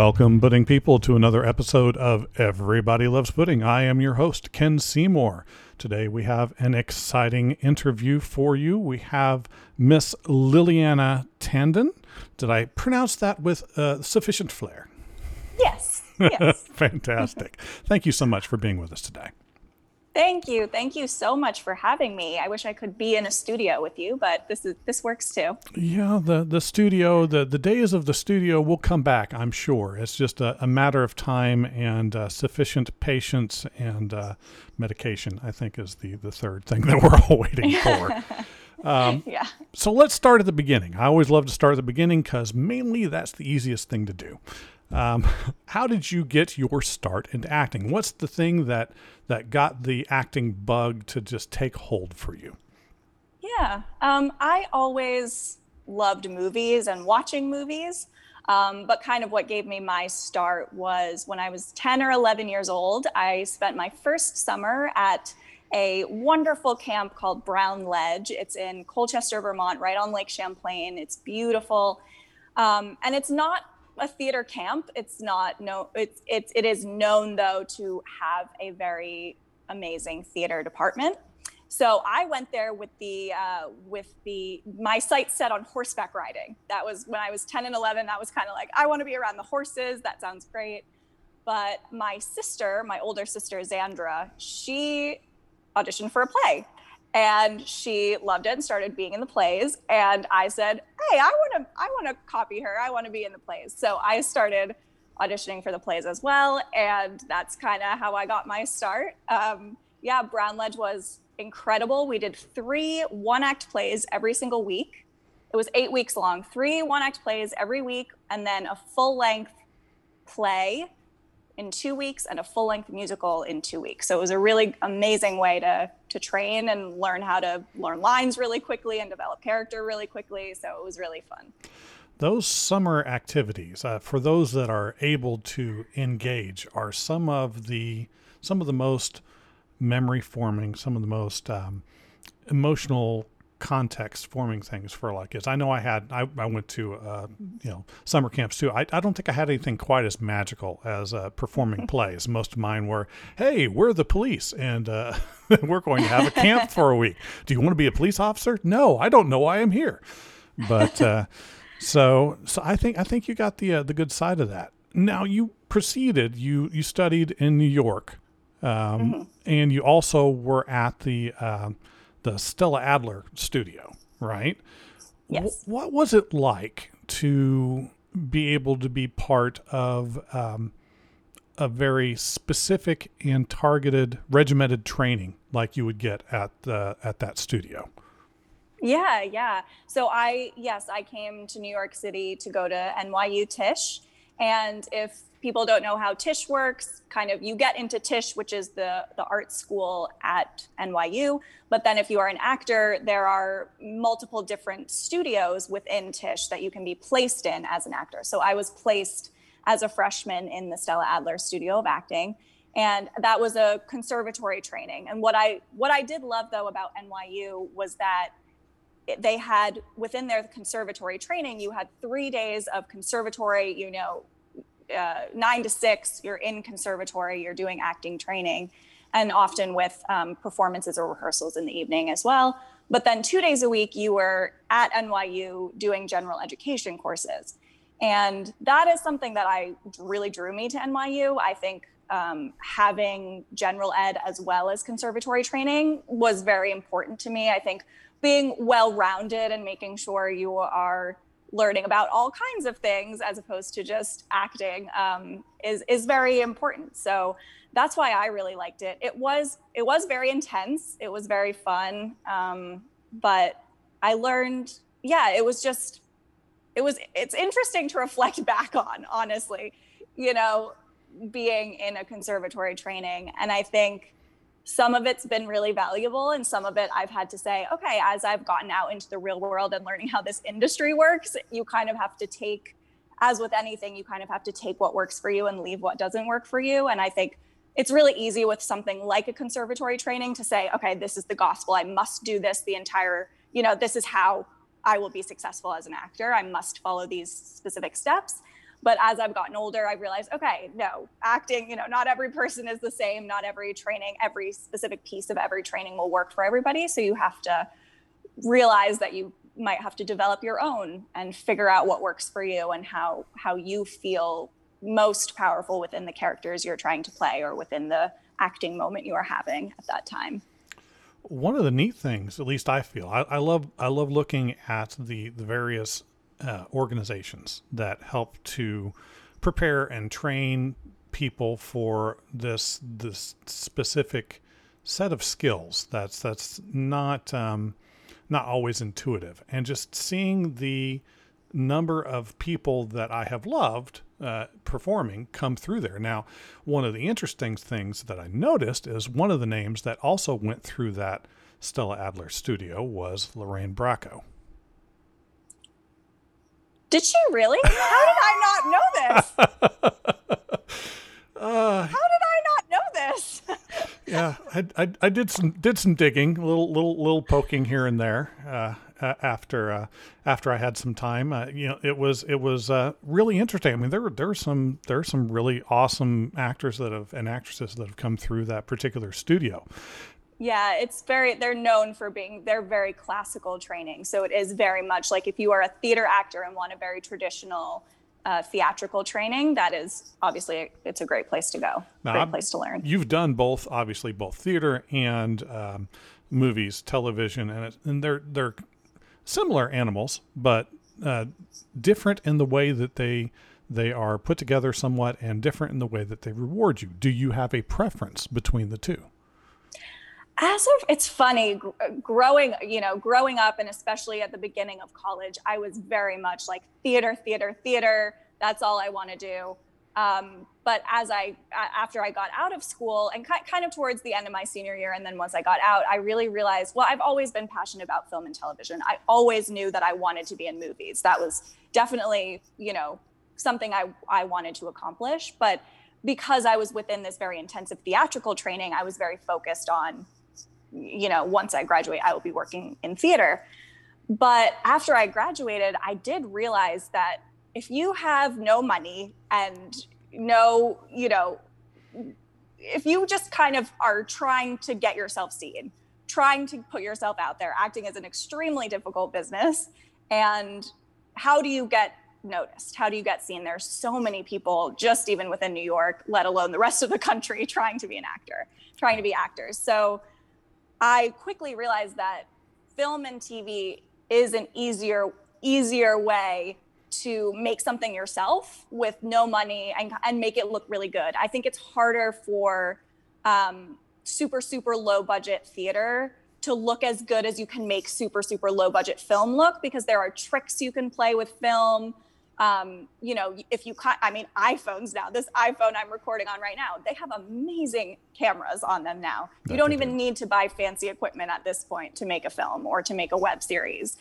Welcome, pudding people, to another episode of Everybody Loves Pudding. I am your host, Ken Seymour. Today we have an exciting interview for you. We have Miss Liliana Tandon. Did I pronounce that with sufficient flair? Yes. Fantastic. Thank you so much for being with us today. Thank you. Thank you so much for having me. I wish I could be in a studio with you, but this works too. Yeah, the studio, the days of the studio will come back, I'm sure. It's just a matter of time and sufficient patience and medication, I think, is the third thing that we're all waiting for. Yeah. So let's start at the beginning. I always love to start at the beginning because mainly that's the easiest thing to do. How did you get your start into acting? What's the thing that got the acting bug to just take hold for you? Yeah, I always loved movies and watching movies, but kind of what gave me my start was when I was 10 or 11 years old, I spent my first summer at a wonderful camp called Brown Ledge. It's in Colchester, Vermont, right on Lake Champlain. It's beautiful, and it's not a theater camp. It is known though to have a very amazing theater department. So I went there with my sights set on horseback riding. That was when I was 10 and 11. That was kind of like, I want to be around the horses. That sounds great. But my older sister, Zandra, she auditioned for a play and she loved it and started being in the plays. And I said, hey, I want to copy her. I want to be in the plays. So I started auditioning for the plays as well. And that's kind of how I got my start. Brown Ledge was incredible. We did 3 one-act plays every single week. It was 8 weeks long, 3 one-act plays every week, and then a full-length play in 2 weeks and a full-length musical in 2 weeks. So it was a really amazing way to train and learn how to learn lines really quickly and develop character really quickly. So it was really fun. Those summer activities, for those that are able to engage, are some of the most memory-forming, some of the most emotional context-forming things for like kids. I know I went to summer camps too. I don't think I had anything quite as magical as performing plays. Most of mine were, hey, we're the police and we're going to have a camp for a week. Do you want to be a police officer? No, I don't know why I'm here. But so I think you got the good side of that. Now you proceeded. You studied in New York, and you also were at the Stella Adler Studio, right? Yes. What was it like to be able to be part of a very specific and targeted, regimented training like you would get at that studio? Yeah. So I came to New York City to go to NYU Tisch, and if people don't know how Tisch works, kind of you get into Tisch, which is the art school at NYU. But then if you are an actor, there are multiple different studios within Tisch that you can be placed in as an actor. So I was placed as a freshman in the Stella Adler Studio of Acting. And that was a conservatory training. And what I did love though about NYU was that they had within their conservatory training, you had 3 days of conservatory, 9 to 6, you're in conservatory, you're doing acting training, and often with performances or rehearsals in the evening as well. But then 2 days a week, you were at NYU doing general education courses. And that is something that really drew me to NYU. I think having general ed as well as conservatory training was very important to me. I think being well-rounded and making sure you are learning about all kinds of things as opposed to just acting is very important. So that's why I really liked it. It was very intense. It was very fun. But I learned, it's interesting to reflect back on, honestly, being in a conservatory training. And I think some of it's been really valuable, and some of it I've had to say, okay, as I've gotten out into the real world and learning how this industry works, you kind of have to take, as with anything, you kind of have to take what works for you and leave what doesn't work for you. And I think it's really easy with something like a conservatory training to say, okay, this is the gospel. I must do this the entire, this is how I will be successful as an actor. I must follow these specific steps. But as I've gotten older, I've realized, okay, no, acting, you know, not every person is the same. Not every training, every specific piece of every training will work for everybody. So you have to realize that you might have to develop your own and figure out what works for you and how you feel most powerful within the characters you're trying to play or within the acting moment you are having at that time. One of the neat things, at least I feel, I love looking at the various organizations that help to prepare and train people for this specific set of skills that's not always intuitive. And just seeing the number of people that I have loved performing come through there. Now, one of the interesting things that I noticed is one of the names that also went through that Stella Adler studio was Lorraine Bracco. Did she really? How did I not know this? How did I not know this? Yeah, I did some digging, a little poking here and there after I had some time. It was really interesting. I mean, there are some really awesome actors and actresses that have come through that particular studio. Yeah, they're known for being, they're very classical training. So it is very much like if you are a theater actor and want a very traditional theatrical training, that is obviously, it's a great place to go. Great place to learn. You've done both, obviously, both theater and movies, television, and they're similar animals, but different in the way that they are put together somewhat and different in the way that they reward you. Do you have a preference between the two? It's funny, growing up, and especially at the beginning of college, I was very much like theater. That's all I want to do. But after I got out of school and kind of towards the end of my senior year, and then once I got out, I really realized, well, I've always been passionate about film and television. I always knew that I wanted to be in movies. That was definitely, you know, something I wanted to accomplish. But because I was within this very intensive theatrical training, I was very focused on, you know, once I graduate, I will be working in theater. But after I graduated, I did realize that if you have no money and no, you know, if you just kind of are trying to get yourself seen, trying to put yourself out there, acting is an extremely difficult business. And how do you get noticed? How do you get seen? There's so many people just even within New York, let alone the rest of the country, trying to be an actor, trying to be actors. So I quickly realized that film and TV is an easier way to make something yourself with no money and make it look really good. I think it's harder for super low budget theater to look as good as you can make super low budget film look, because there are tricks you can play with film. You know, if you, I mean, iPhones now, this iPhone I'm recording on right now, they have amazing cameras on them now. You don't even need to buy fancy equipment at this point to make a film or to make a web series.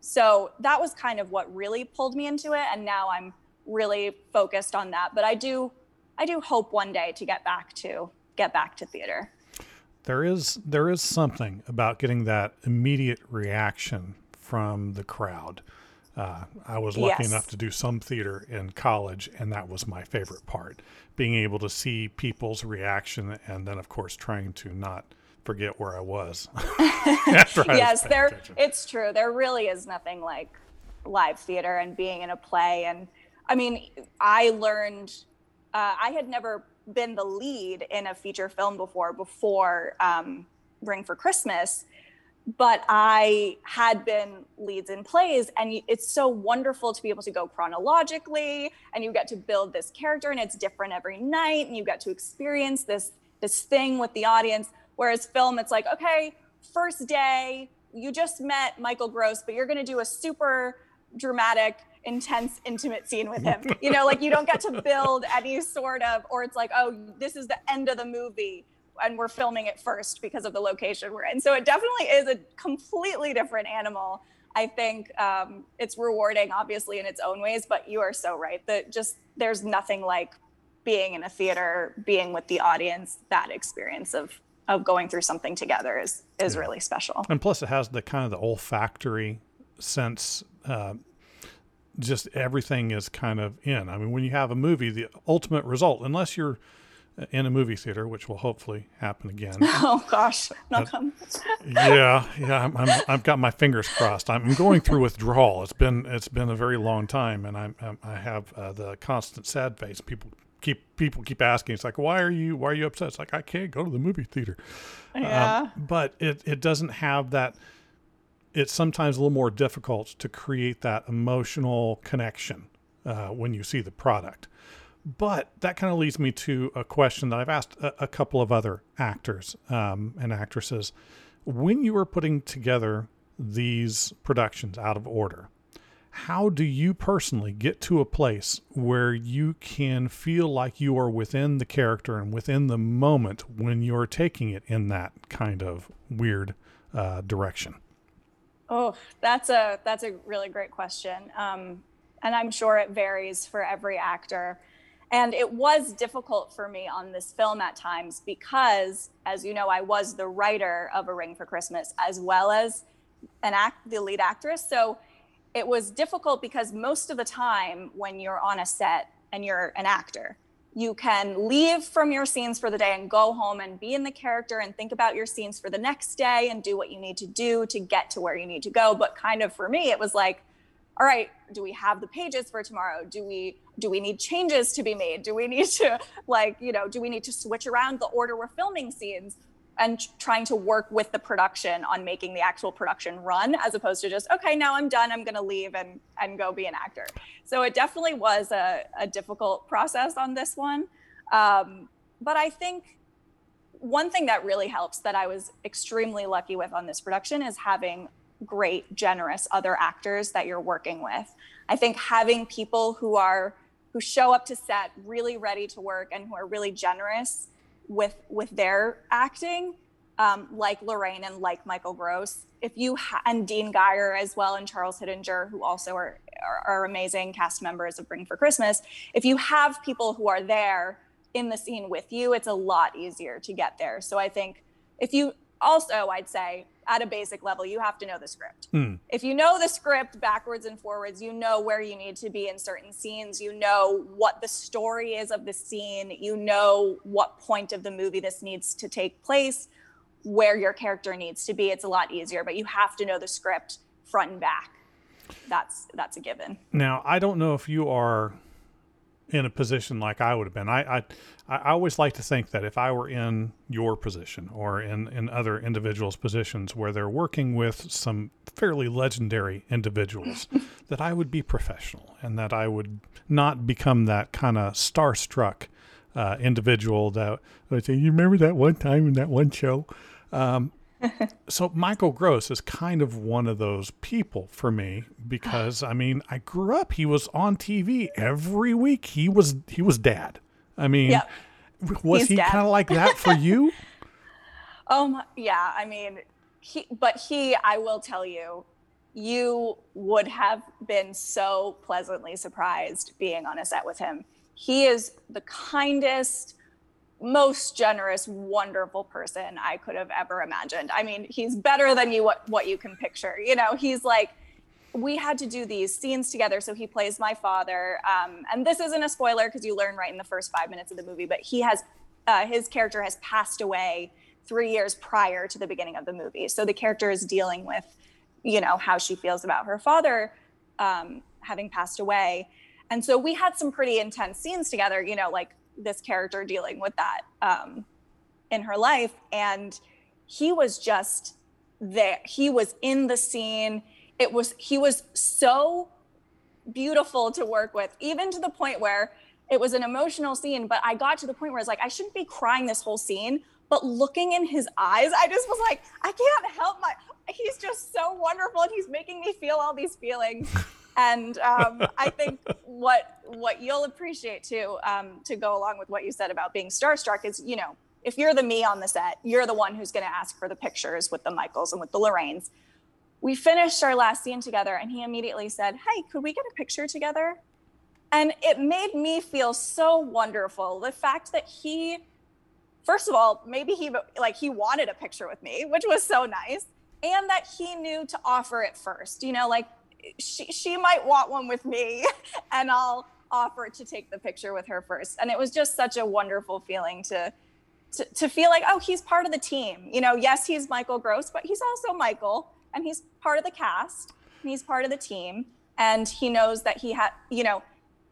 So that was kind of what really pulled me into it. And now I'm really focused on that, but I do hope one day to get back to theater. There is something about getting that immediate reaction from the crowd. I was lucky enough to do some theater in college, and that was my favorite part, being able to see people's reaction and then, of course, trying to not forget where I was. It's true. There really is nothing like live theater and being in a play. And I mean, I learned, I had never been the lead in a feature film before Ring for Christmas, but I had been leads in plays, and it's so wonderful to be able to go chronologically, and you get to build this character, and it's different every night, and you get to experience this thing with the audience. Whereas film, it's like, okay, first day, you just met Michael Gross, but you're going to do a super dramatic, intense, intimate scene with him. You know, like you don't get to build any sort of, or it's like, oh, this is the end of the movie and we're filming it first because of the location we're in. So it definitely is a completely different animal. I think it's rewarding, obviously, in its own ways, but you are so right that just there's nothing like being in a theater, being with the audience. That experience of going through something together is really special. And plus it has the kind of the olfactory sense just everything is kind of in. I mean, when you have a movie, the ultimate result, unless you're in a movie theater, which will hopefully happen again. Oh gosh, no come. Yeah. I've got my fingers crossed. I'm going through withdrawal. It's been a very long time, and I have the constant sad face. People keep asking. It's like, why are you upset? It's like, I can't go to the movie theater. Yeah. But it doesn't have that. It's sometimes a little more difficult to create that emotional connection when you see the product. But that kind of leads me to a question that I've asked a couple of other actors and actresses. When you were putting together these productions out of order, how do you personally get to a place where you can feel like you are within the character and within the moment when you're taking it in that kind of weird direction? Oh, that's a really great question. And I'm sure it varies for every actor. And it was difficult for me on this film at times because, as you know, I was the writer of A Ring for Christmas as well as the lead actress. So it was difficult because most of the time when you're on a set and you're an actor, you can leave from your scenes for the day and go home and be in the character and think about your scenes for the next day and do what you need to do to get to where you need to go. But kind of for me, it was like, all right, do we have the pages for tomorrow? Do we need changes to be made? Do we need to do we need to switch around the order we're filming scenes and trying to work with the production on making the actual production run as opposed to just, okay, now I'm done, I'm gonna leave and go be an actor. So it definitely was a difficult process on this one. But I think one thing that really helps that I was extremely lucky with on this production is having great, generous other actors that you're working with. I think having people who show up to set really ready to work and who are really generous with their acting, like Lorraine and like Michael Gross, and Dean Geyer as well, and Charles Hittinger, who also are amazing cast members of Ring for Christmas. If you have people who are there in the scene with you, it's a lot easier to get there. So I think I'd say at a basic level, you have to know the script. Mm. If you know the script backwards and forwards, you know where you need to be in certain scenes, you know what the story is of the scene, you know what point of the movie this needs to take place, where your character needs to be. It's a lot easier, but you have to know the script front and back. That's a given. Now, I don't know if you are in a position like I would have been. I always like to think that if I were in your position or in other individuals' positions where they're working with some fairly legendary individuals, that I would be professional and that I would not become that kind of starstruck individual that would say, you remember that one time in that one show? So Michael Gross is kind of one of those people for me because, I mean, I grew up, he was on TV every week. He was dad. I mean, yep. Was He's he kind of like that for you? Yeah. I mean, I will tell you, you would have been so pleasantly surprised being on a set with him. He is the kindest, most generous, wonderful person I could have ever imagined. I mean, he's better than you what you can picture. You know, he's like, we had to do these scenes together. So he plays my father. And this isn't a spoiler because you learn right in the first 5 minutes of the movie, but he has, his character has passed away 3 years prior to the beginning of the movie. So the character is dealing with, you know, how she feels about her father having passed away. And so we had some pretty intense scenes together, you know, like this character dealing with that in her life. And he was just there. He was in the scene. He was so beautiful to work with, even to the point where it was an emotional scene, but I got to the point where it's like, I shouldn't be crying this whole scene, but looking in his eyes, I just was like, I can't help he's just so wonderful. And he's making me feel all these feelings. And I think what you'll appreciate too, to go along with what you said about being starstruck is, you know, if you're the me on the set, you're the one who's going to ask for the pictures with the Michaels and with the Lorraines. We finished our last scene together and he immediately said, hey, could we get a picture together? And it made me feel so wonderful. The fact that he, first of all, maybe he wanted a picture with me, which was so nice. And that he knew to offer it first, you know, like, she might want one with me, and I'll offer to take the picture with her first. And it was just such a wonderful feeling to feel like, oh, he's part of the team. You know, yes, he's Michael Gross, but he's also Michael, and he's part of the cast, and he's part of the team. And he knows that he had, you know,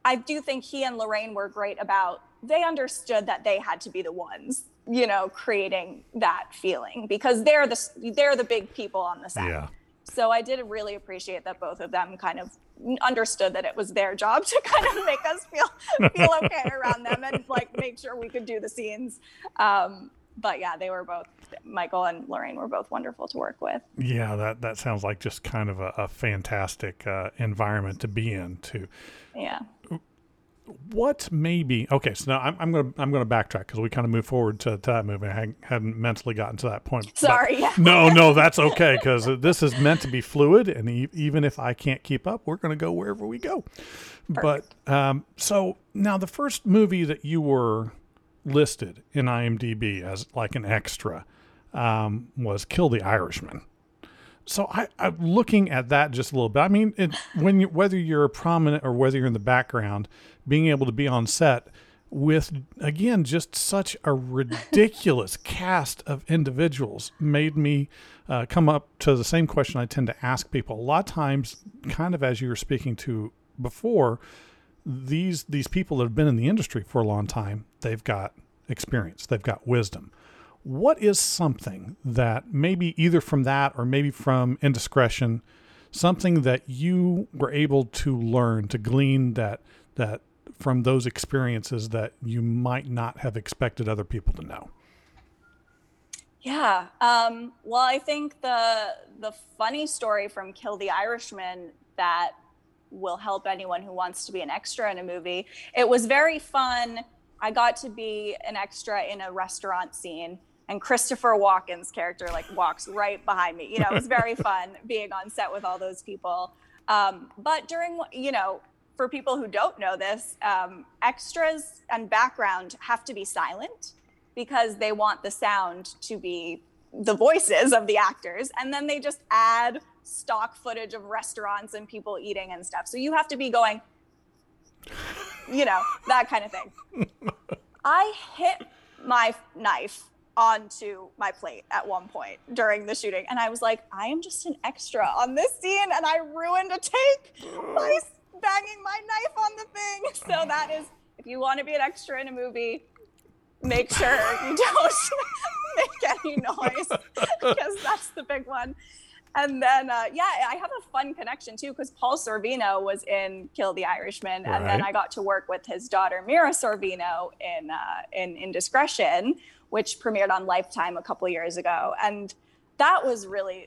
I do think he and Lorraine were great about, they understood that they had to be the ones, you know, creating that feeling, because they're the big people on the set. Yeah. So I did really appreciate that both of them kind of understood that it was their job to kind of make us feel okay around them and like make sure we could do the scenes. But yeah, they were both, Michael and Lorraine were both wonderful to work with. Yeah, that sounds like just kind of a fantastic environment to be in too. Yeah. What maybe, okay, so now I'm gonna backtrack because we kind of moved forward to that movie. I hadn't mentally gotten to that point. Sorry. Yeah. No, that's okay, because this is meant to be fluid, and even if I can't keep up, we're gonna go wherever we go. Perfect. But so now the first movie that you were listed in IMDb as like an extra was Kill the Irishman. So I'm looking at that just a little bit. I mean, whether you're prominent or whether you're in the background, being able to be on set with, again, just such a ridiculous cast of individuals made me come up to the same question I tend to ask people. A lot of times, kind of as you were speaking to before, these people that have been in the industry for a long time, they've got experience, they've got wisdom. What is something that maybe either from that or maybe from Indiscretion, something that you were able to learn, to glean that from those experiences that you might not have expected other people to know? Yeah. Well, I think the funny story from Kill the Irishman that will help anyone who wants to be an extra in a movie. It was very fun. I got to be an extra in a restaurant scene. And Christopher Walken's character like walks right behind me. You know, it was very fun being on set with all those people. But during, you know, for people who don't know this, extras and background have to be silent because they want the sound to be the voices of the actors. And then they just add stock footage of restaurants and people eating and stuff. So you have to be going, you know, that kind of thing. I hit my knife onto my plate at one point during the shooting, and I was like, I am just an extra on this scene, and I ruined a take by banging my knife on the thing. So that is, if you want to be an extra in a movie, make sure you don't make any noise, because that's the big one. And then, I have a fun connection too, because Paul Sorvino was in Kill the Irishman, right. And then I got to work with his daughter, Mira Sorvino, in Indiscretion, which premiered on Lifetime a couple years ago. And that was really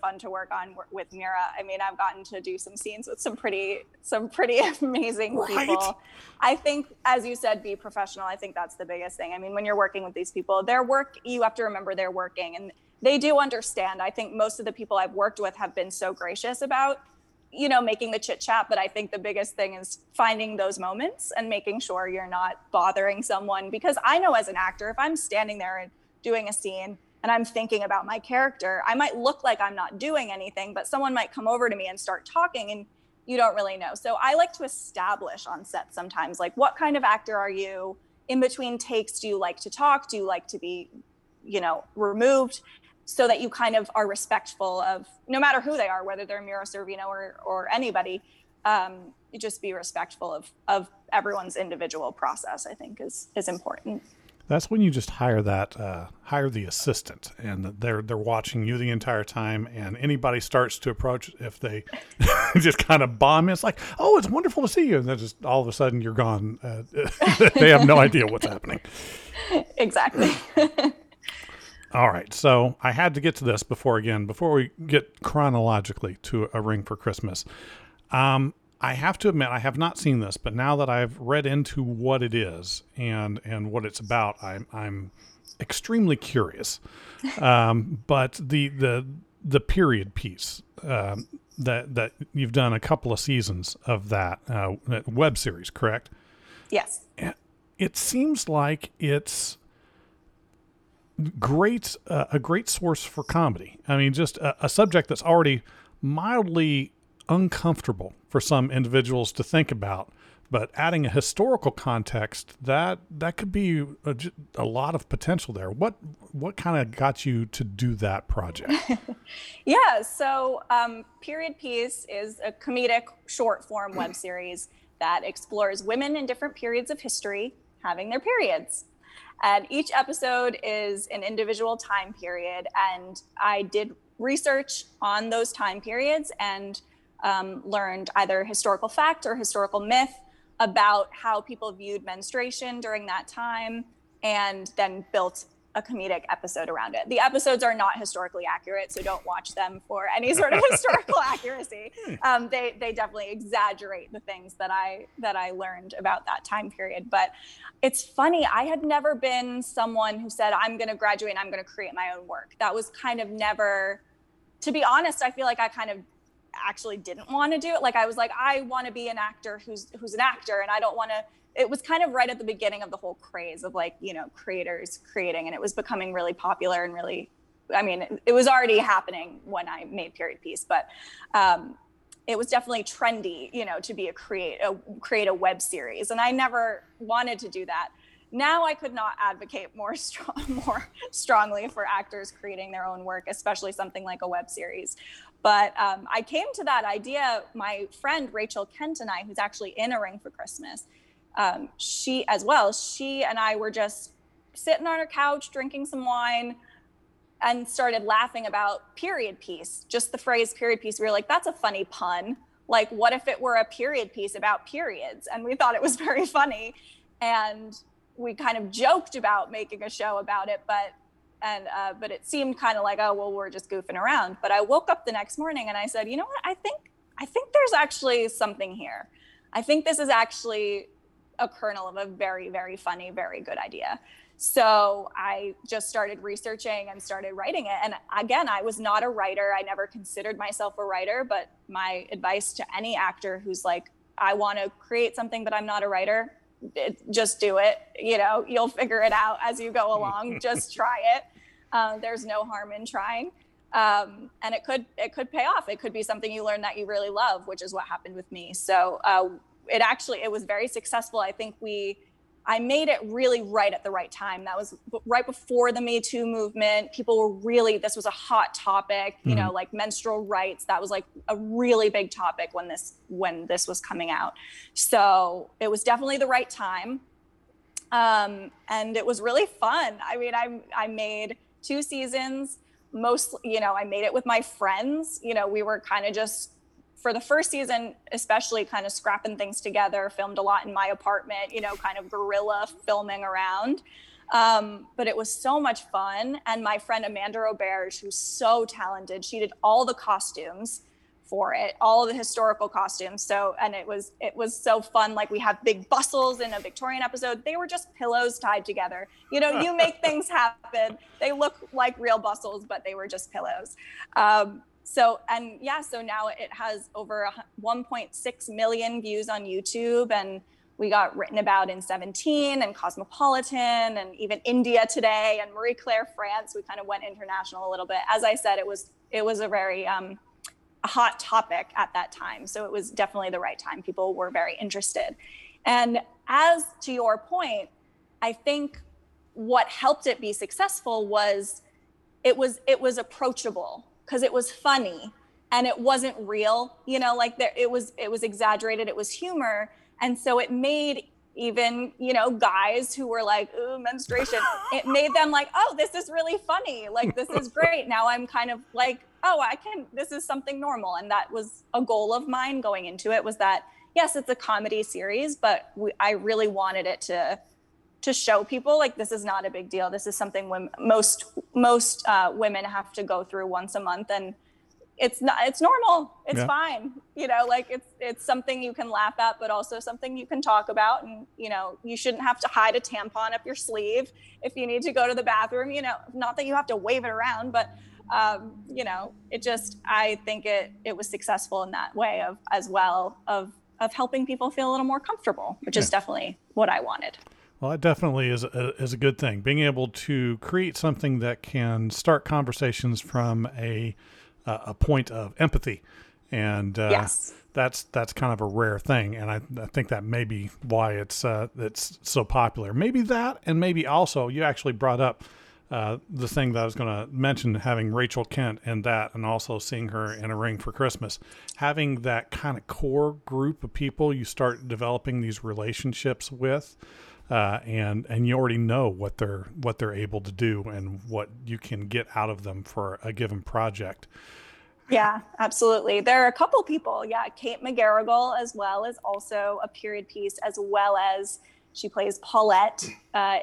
fun to work on with Mira. I mean, I've gotten to do some scenes with some pretty amazing right? people. I think, as you said, be professional. I think that's the biggest thing. I mean, when you're working with these people, you have to remember they're working, and they do understand. I think most of the people I've worked with have been so gracious about, you know, making the chit chat. But I think the biggest thing is finding those moments and making sure you're not bothering someone. Because I know as an actor, if I'm standing there and doing a scene and I'm thinking about my character, I might look like I'm not doing anything, but someone might come over to me and start talking, and you don't really know. So I like to establish on set sometimes, like, what kind of actor are you? In between takes, do you like to talk? Do you like to be, you know, removed? So that you kind of are respectful of, no matter who they are, whether they're Mira Sorvino or anybody, you just be respectful of everyone's individual process, I think is important. That's when you just hire the assistant, and they're watching you the entire time, and anybody starts to approach, if they just kind of bomb it, it's like, oh, it's wonderful to see you. And then just all of a sudden you're gone. They have no idea what's happening. Exactly. All right, so I had to get to this before we get chronologically to A Ring for Christmas. I have to admit, I have not seen this, but now that I've read into what it is and what it's about, I'm extremely curious. But the period piece that you've done a couple of seasons of that web series, correct? Yes. It seems like it's a great source for comedy. I mean, just a subject that's already mildly uncomfortable for some individuals to think about. But adding a historical context, that could be a lot of potential there. What kind of got you to do that project? Yeah, so Period Piece is a comedic short form web series that explores women in different periods of history having their periods. And each episode is an individual time period. And I did research on those time periods and learned either historical fact or historical myth about how people viewed menstruation during that time, and then built a comedic episode around it. The episodes are not historically accurate, so don't watch them for any sort of historical accuracy. They definitely exaggerate the things that I learned about that time period. But it's funny, I had never been someone who said, I'm gonna graduate and I'm gonna create my own work. That was kind of never, to be honest, I feel like I kind of actually didn't want to do it. Like, I was like, I want to be an actor who's an actor, and I don't want to. It was kind of right at the beginning of the whole craze of, like, you know, creators creating, and it was becoming really popular and really, I mean, it was already happening when I made Period Piece, but it was definitely trendy, you know, to be create a web series, and I never wanted to do that. Now I could not advocate more strongly for actors creating their own work, especially something like a web series. But I came to that idea, my friend Rachel Kent and I, who's actually in A Ring for Christmas, she and I were just sitting on her couch, drinking some wine, and started laughing about period piece, just the phrase period piece. We were like, that's a funny pun. Like, what if it were a period piece about periods? And we thought it was very funny. And we kind of joked about making a show about it, but it seemed kind of like, oh, well, we're just goofing around. But I woke up the next morning and I said, you know what? I think there's actually something here. I think this is actually a kernel of a very, very funny, very good idea. So I just started researching and started writing it. And again, I was not a writer. I never considered myself a writer, but my advice to any actor who's like, I want to create something, but I'm not a writer, just do it. You know, you'll figure it out as you go along. Just try it. There's no harm in trying. And it could pay off. It could be something you learn that you really love, which is what happened with me. So it was very successful. I think I made it really right at the right time. That was right before the Me Too movement. People were this was a hot topic, you know, like menstrual rights. That was like a really big topic when this was coming out. So it was definitely the right time. And it was really fun. I mean, I made 2 seasons, mostly, you know, I made it with my friends. You know, we were kind of just, for the first season, especially, kind of scrapping things together, filmed a lot in my apartment, you know, kind of guerrilla filming around. But it was so much fun. And my friend Amanda O'Bare, who's so talented, she did all the costumes for it, all the historical costumes. So, and it was so fun. Like, we have big bustles in a Victorian episode. They were just pillows tied together. You know, you make things happen. They look like real bustles, but they were just pillows. So now it has over 1.6 million views on YouTube, and we got written about in 17 and Cosmopolitan and even India Today and Marie Claire France. We kind of went international a little bit. As I said, it was a very hot topic at that time. So it was definitely the right time. People were very interested. And as to your point, I think what helped it be successful was it was approachable, because it was funny and it wasn't real, you know, like it was exaggerated, it was humor. And so it made even, you know, guys who were like, ooh, menstruation, it made them like, oh, this is really funny. Like, this is great. Now I'm kind of like, oh, this is something normal. And that was a goal of mine going into it, was that, yes, it's a comedy series, but I really wanted it to show people, like, this is not a big deal. This is something most women have to go through once a month, and it's normal. It's fine. You know, like, it's something you can laugh at, but also something you can talk about. And, you know, you shouldn't have to hide a tampon up your sleeve if you need to go to the bathroom, you know, not that you have to wave it around, but you know, I think it was successful in that way of helping people feel a little more comfortable, which is definitely what I wanted. Well, that definitely is a good thing. Being able to create something that can start conversations from a point of empathy and that's kind of a rare thing, and I think that may be why it's so popular. Maybe that, and maybe also you actually brought up the thing that I was going to mention, having Rachel Kent in that, and also seeing her in A Ring for Christmas, having that kind of core group of people you start developing these relationships with, and you already know what they're able to do and what you can get out of them for a given project. Yeah, absolutely. There are a couple people. Yeah, Kate McGarrigle as well is also a period piece, as well as she plays Paulette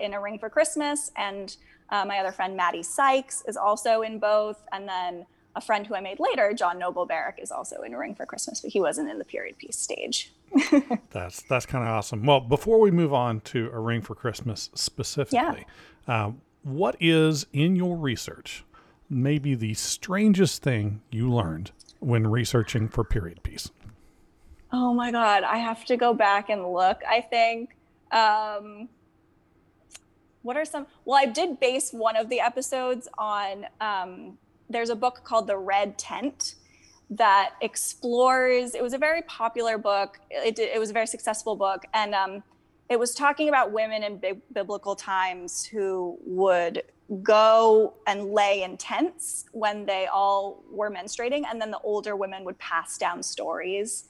in A Ring for Christmas, and my other friend, Maddie Sykes, is also in both. And then a friend who I made later, John Noble Barrick, is also in A Ring for Christmas, but he wasn't in the period piece stage. That's kind of awesome. Well, before we move on to A Ring for Christmas specifically, what is, in your research, maybe the strangest thing you learned when researching for period piece? Oh, my God. I have to go back and look, I think. What are some? Well, I did base one of the episodes on, there's a book called The Red Tent that explores, it was a very popular book. It was a very successful book. And it was talking about women in biblical times who would go and lay in tents when they all were menstruating. And then the older women would pass down stories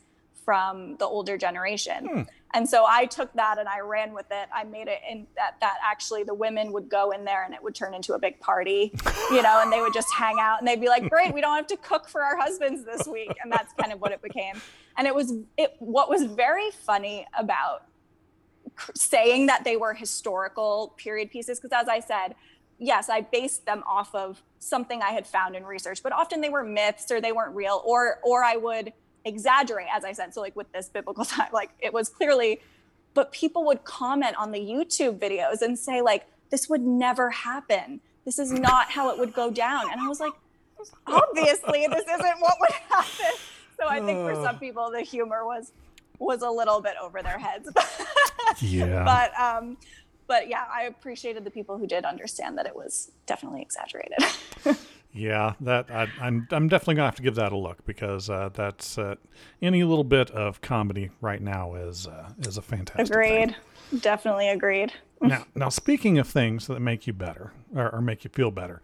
from the older generation. And so I took that and I ran with it. I made it in that actually the women would go in there and it would turn into a big party, and they would just hang out and they'd be like, great, we don't have to cook for our husbands this week. And that's kind of what it became. And what was very funny about saying that they were historical period pieces, because as I said, yes, I based them off of something I had found in research, but often they were myths or they weren't real, or I would exaggerate, as I said. So like with this biblical time, like it was clearly, but people would comment on the YouTube videos and say like, this would never happen. This is not how it would go down. And I was like, obviously this isn't what would happen. So I think for some people, the humor was a little bit over their heads. But yeah, I appreciated the people who did understand that it was definitely exaggerated. Yeah, that I'm definitely gonna have to give that a look, because that's any little bit of comedy right now is a fantastic. Agreed, thing. Definitely agreed. Now speaking of things that make you better or make you feel better,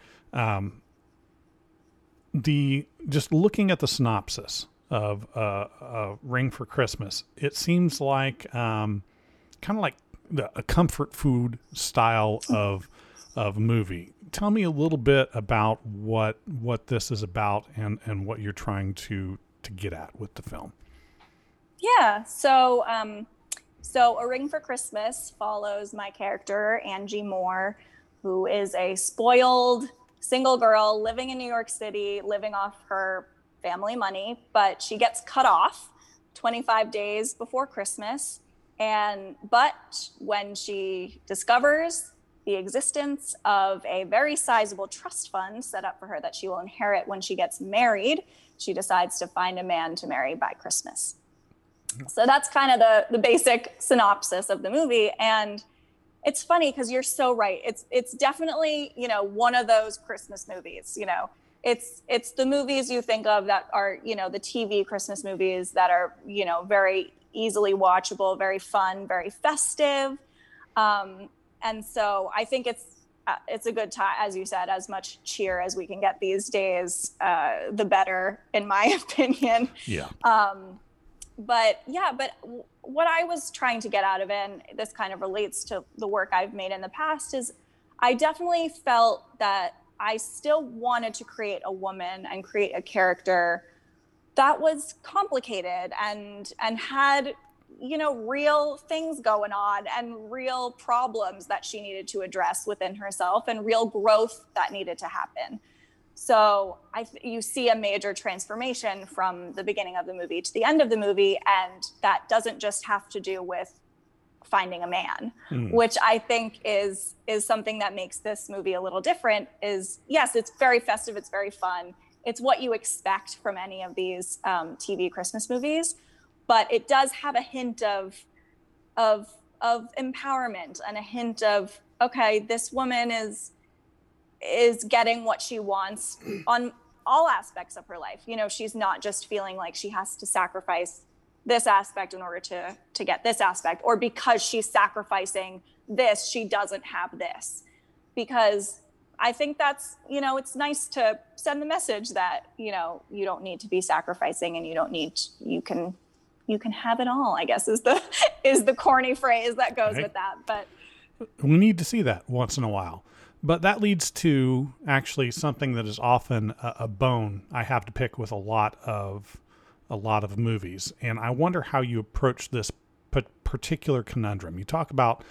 just looking at the synopsis of a Ring for Christmas, it seems like kind of like a comfort food style of movie. Tell me a little bit about what this is about and what you're trying to get at with the film. Yeah. So A Ring for Christmas follows my character, Angie Moore, who is a spoiled single girl living in New York City, living off her family money, but she gets cut off 25 days before Christmas. But when she discovers the existence of a very sizable trust fund set up for her that she will inherit when she gets married, she decides to find a man to marry by Christmas. So that's kind of the basic synopsis of the movie. And it's funny because you're so right. It's definitely, one of those Christmas movies, it's the movies you think of that are, the TV Christmas movies that are, very easily watchable, very fun, very festive. And so I think it's a good time, as you said, as much cheer as we can get these days, the better, in my opinion. Yeah. But what I was trying to get out of it, and this kind of relates to the work I've made in the past, is I definitely felt that I still wanted to create a woman and create a character that was complicated and had real things going on and real problems that she needed to address within herself and real growth that needed to happen. So you see a major transformation from the beginning of the movie to the end of the movie, and that doesn't just have to do with finding a man, which I think is something that makes this movie a little different. Is yes, it's very festive, it's very fun. It's what you expect from any of these TV Christmas movies, but it does have a hint of empowerment and a hint of, okay, this woman is getting what she wants on all aspects of her life. You know, she's not just feeling like she has to sacrifice this aspect in order to get this aspect, or because she's sacrificing this, she doesn't have this. Because I think that's, you know, it's nice to send the message that, you know, you don't need to be sacrificing, and you don't need, you can have it all, I guess, is the corny phrase that goes with that. But we need to see that once in a while. But that leads to actually something that is often a bone I have to pick with a lot of movies. And I wonder how you approach this particular conundrum. You talk about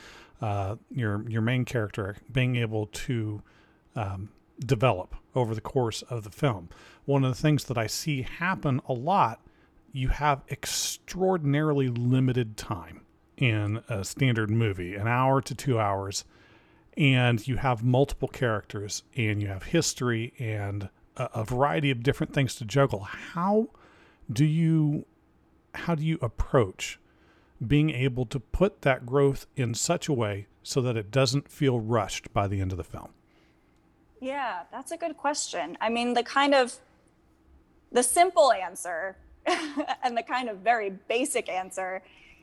your main character being able to develop over the course of the film. One of the things that I see happen a lot, you have extraordinarily limited time in a standard movie, an hour to 2 hours, and you have multiple characters, and you have history, and a variety of different things to juggle. How do you approach being able to put that growth in such a way so that it doesn't feel rushed by the end of the film? Yeah, that's a good question. I mean, the simple answer and the kind of very basic answer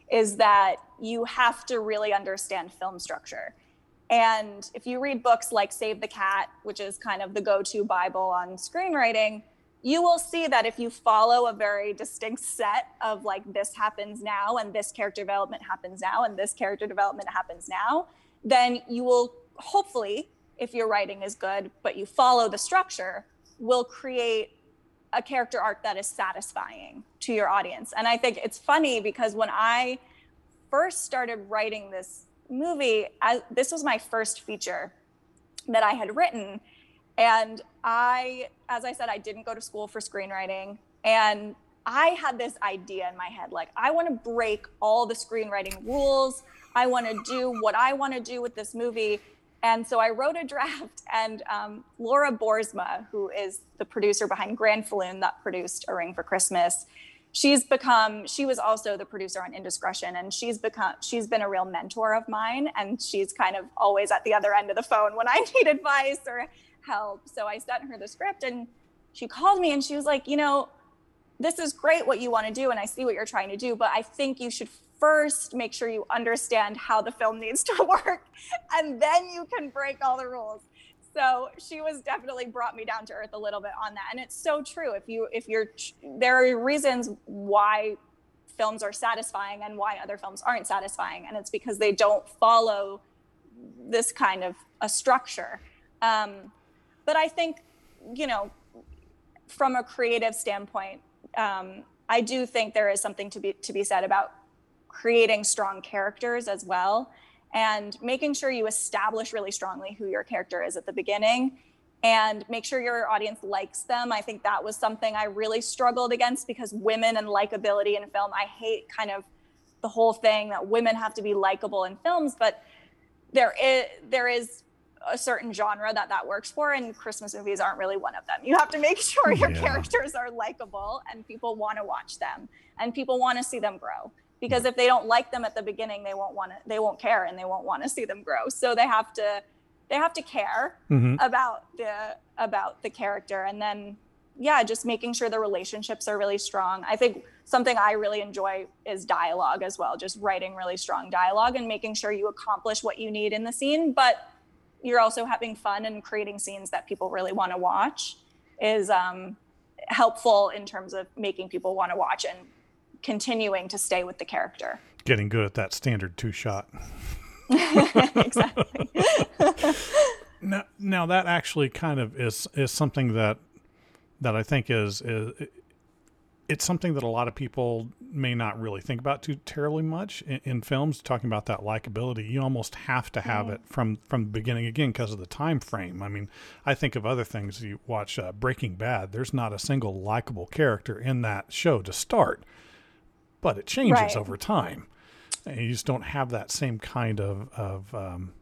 is that you have to really understand film structure. And if you read books like Save the Cat, which is kind of the go-to Bible on screenwriting, you will see that if you follow a very distinct set of like, this happens now, and this character development happens now, and this character development happens now, then you will hopefully, if your writing is good, but you follow the structure, will create a character arc that is satisfying to your audience. And I think it's funny because when I first started writing this movie, this was my first feature that I had written. And I, as I said, I didn't go to school for screenwriting. And I had this idea in my head, like, I want to break all the screenwriting rules. I want to do what I want to do with this movie. And so I wrote a draft, and Laura Boersma, who is the producer behind Grand Falloon that produced A Ring for Christmas, she was also the producer on Indiscretion, and she's been a real mentor of mine, and she's kind of always at the other end of the phone when I need advice or help. So I sent her the script, and she called me, and she was like, you know, this is great what you want to do, and I see what you're trying to do, but I think you should first make sure you understand how the film needs to work, and then you can break all the rules. So she was definitely brought me down to earth a little bit on that. And it's so true. There are reasons why films are satisfying and why other films aren't satisfying. And it's because they don't follow this kind of a structure. But I think, you know, from a creative standpoint, I do think there is something to be said about creating strong characters as well, and making sure you establish really strongly who your character is at the beginning, and make sure your audience likes them. I think that was something I really struggled against, because women and likability in film, I hate kind of the whole thing that women have to be likable in films, but there is a certain genre that works for, and Christmas movies aren't really one of them. You have to make sure your characters are likable, and people want to watch them, and people want to see them grow. Because if they don't like them at the beginning, they won't care, and they won't want to see them grow. So they have to care about the character, and then just making sure the relationships are really strong. I think something I really enjoy is dialogue as well, just writing really strong dialogue and making sure you accomplish what you need in the scene, but you're also having fun and creating scenes that people really want to watch is helpful in terms of making people want to watch and continuing to stay with the character. Getting good at that standard two-shot. Exactly. Now that actually kind of is something that I think it's something that a lot of people may not really think about too terribly much in films. Talking about that likability, you almost have to have it from the beginning, again, because of the time frame. I mean, I think of other things. You watch Breaking Bad. There's not a single likable character in that show to start, but it changes over time. And you just don't have that same kind of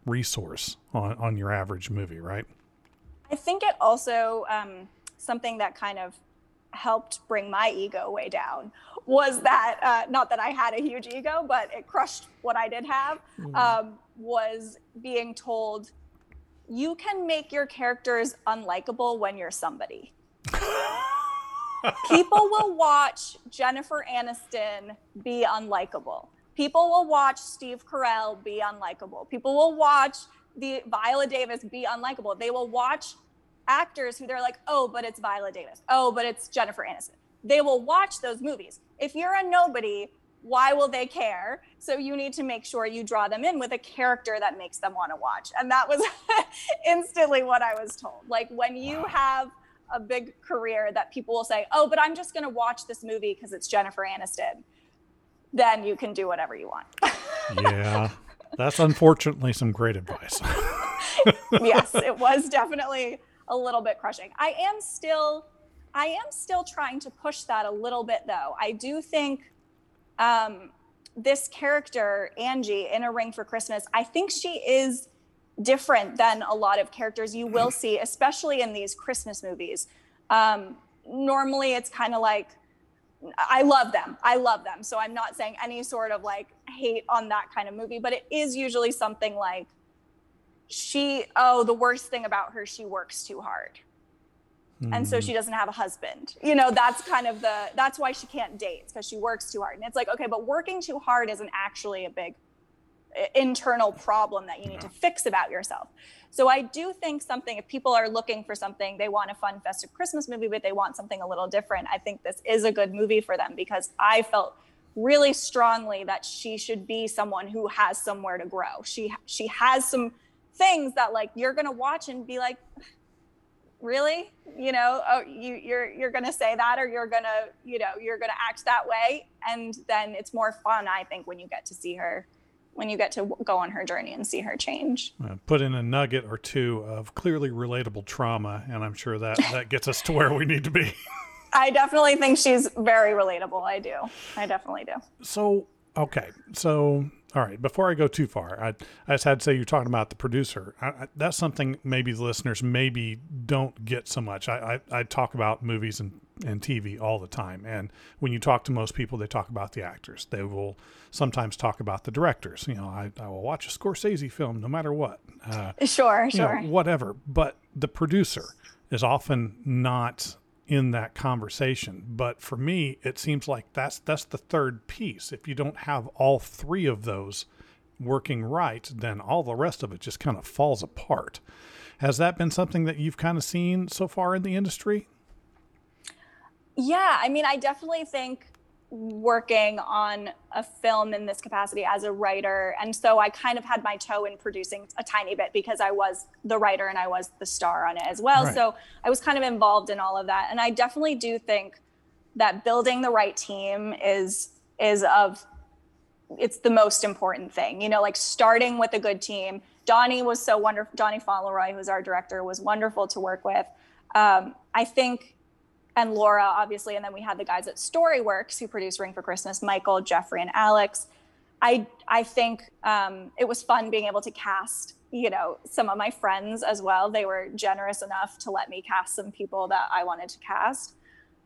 resource on your average movie, right? I think it also, something that kind of helped bring my ego way down was that, not that I had a huge ego, but it crushed what I did have, was being told, you can make your characters unlikable when you're somebody. People will watch Jennifer Aniston be unlikable. People will watch Steve Carell be unlikable. People will watch the Viola Davis be unlikable. They will watch actors who they're like, oh, but it's Viola Davis. Oh, but it's Jennifer Aniston. They will watch those movies. If you're a nobody, why will they care? So you need to make sure you draw them in with a character that makes them want to watch. And that was instantly what I was told. Like, when you have a big career that people will say, oh, but I'm just going to watch this movie because it's Jennifer Aniston, then you can do whatever you want. Yeah. That's unfortunately some great advice. Yes, it was definitely a little bit crushing. I am still trying to push that a little bit, though. I do think this character, Angie, in A Ring for Christmas, I think she is different than a lot of characters you will see, especially in these Christmas movies. Normally it's kind of like, I love them. So I'm not saying any sort of like hate on that kind of movie, but it is usually something like the worst thing about her, she works too hard. And so she doesn't have a husband. You know, that's kind of that's why she can't date, because she works too hard. And it's like, okay, but working too hard isn't actually a big internal problem that you need to fix about yourself. So I do think if people are looking for something, they want a fun, festive Christmas movie, but they want something a little different, I think this is a good movie for them, because I felt really strongly that she should be someone who has somewhere to grow. She has some things that, like, you're going to watch and be like, really? You know, you're going to say that, or you're going to act that way. And then it's more fun, I think, when you get to see her, when you get to go on her journey and see her change. Put in a nugget or two of clearly relatable trauma, and I'm sure that gets us to where we need to be. I definitely think she's very relatable. I definitely do. So, all right, before I go too far, I just had to say, you're talking about the producer. That's something maybe the listeners don't get so much. I talk about movies and TV all the time. And when you talk to most people, they talk about the actors. They will sometimes talk about the directors. You know, I will watch a Scorsese film no matter what. Sure. You know, whatever. But the producer is often not in that conversation. But for me, it seems like that's the third piece. If you don't have all three of those working right, then all the rest of it just kind of falls apart. Has that been something that you've kind of seen so far in the industry? Yeah, I mean, I definitely think working on a film in this capacity as a writer, and so I kind of had my toe in producing a tiny bit because I was the writer and I was the star on it as well. Right. So I was kind of involved in all of that. And I definitely do think that building the right team it's the most important thing, you know, like starting with a good team. Donnie was so wonderful. Donnie Fauntleroy, who's our director, was wonderful to work with. I think, and Laura, obviously, and then we had the guys at Storyworks who produced Ring for Christmas, Michael, Jeffrey, and Alex. I think it was fun being able to cast, you know, some of my friends as well. They were generous enough to let me cast some people that I wanted to cast.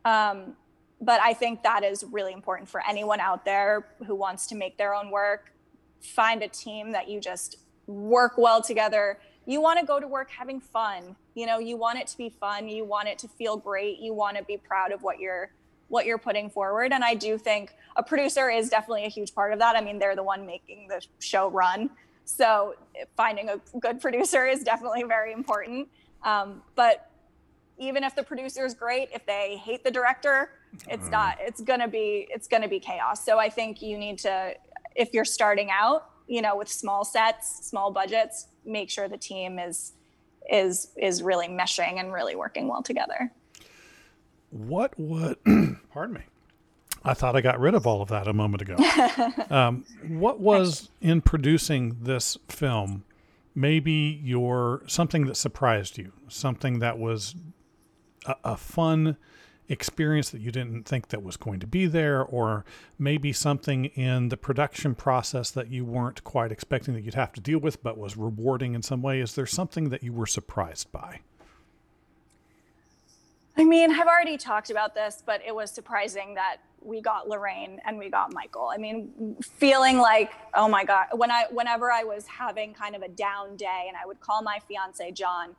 But I think that is really important for anyone out there who wants to make their own work. Find a team that you just work well together. You want to go to work having fun. You know, you want it to be fun. You want it to feel great. You want to be proud of what you're putting forward. And I do think a producer is definitely a huge part of that. I mean, they're the one making the show run. So finding a good producer is definitely very important. But even if the producer is great, if they hate the director, it's going to be chaos. So I think you need to, if you're starting out, you know, with small sets, small budgets, make sure the team is really meshing and really working well together. Pardon me. I thought I got rid of all of that a moment ago. What was in producing this film, maybe something that surprised you, something that was a fun experience that you didn't think that was going to be there, or maybe something in the production process that you weren't quite expecting that you'd have to deal with, but was rewarding in some way? Is there something that you were surprised by? I mean, I've already talked about this, but it was surprising that we got Lorraine and we got Michael. I mean, feeling like, oh my God, whenever I was having kind of a down day and I would call my fiance, John,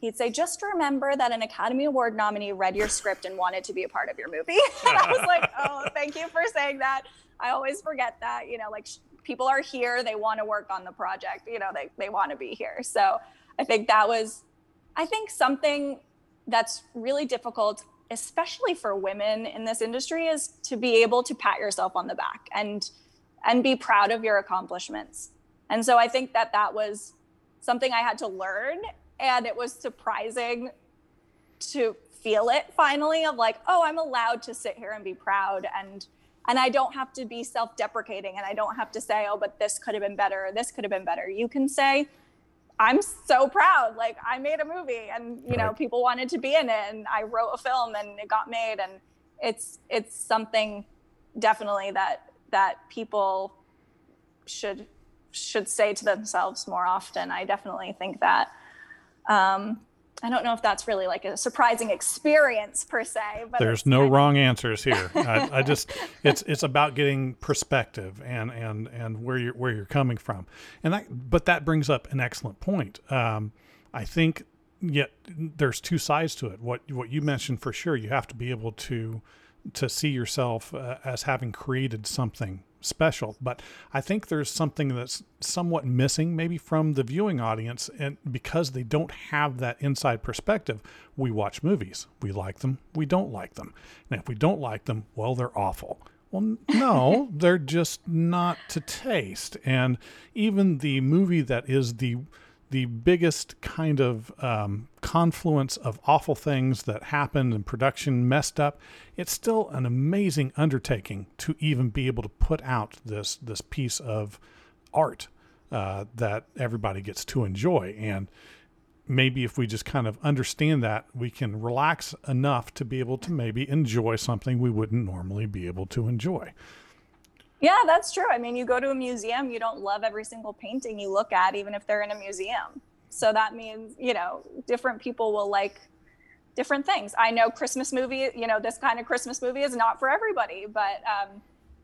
he'd say, just remember that an Academy Award nominee read your script and wanted to be a part of your movie. And I was like, oh, thank you for saying that. I always forget that, you know, like people are here, they want to work on the project, you know, they want to be here. So I think that was, I think something that's really difficult, especially for women in this industry, is to be able to pat yourself on the back and be proud of your accomplishments. And so I think that that was something I had to learn. And it was surprising to feel it finally of like, oh, I'm allowed to sit here and be proud. And I don't have to be self-deprecating, and I don't have to say, oh, but this could have been better, or this could have been better. You can say, I'm so proud, like I made a movie and, you know, people wanted to be in it, and I wrote a film and it got made. And it's something definitely that people should say to themselves more often. I definitely think that. I don't know if that's really like a surprising experience per se, but there's no wrong answers here. I just, it's about getting perspective and where you're coming from. And that brings up an excellent point. I think there's two sides to it. What you mentioned, for sure, you have to be able to see yourself as having created something special. But I think there's something that's somewhat missing maybe from the viewing audience, and because they don't have that inside perspective. We watch movies, we like them, we don't like them. And if we don't like them, well, they're awful. Well, no, they're just not to taste. And even the movie that is the biggest kind of confluence of awful things that happened and production messed up, it's still an amazing undertaking to even be able to put out this piece of art that everybody gets to enjoy. And maybe if we just kind of understand that, we can relax enough to be able to maybe enjoy something we wouldn't normally be able to enjoy. Yeah, that's true. I mean, you go to a museum, you don't love every single painting you look at, even if they're in a museum. So that means, you know, different people will like different things. I know Christmas movie, you know, this kind of Christmas movie is not for everybody, but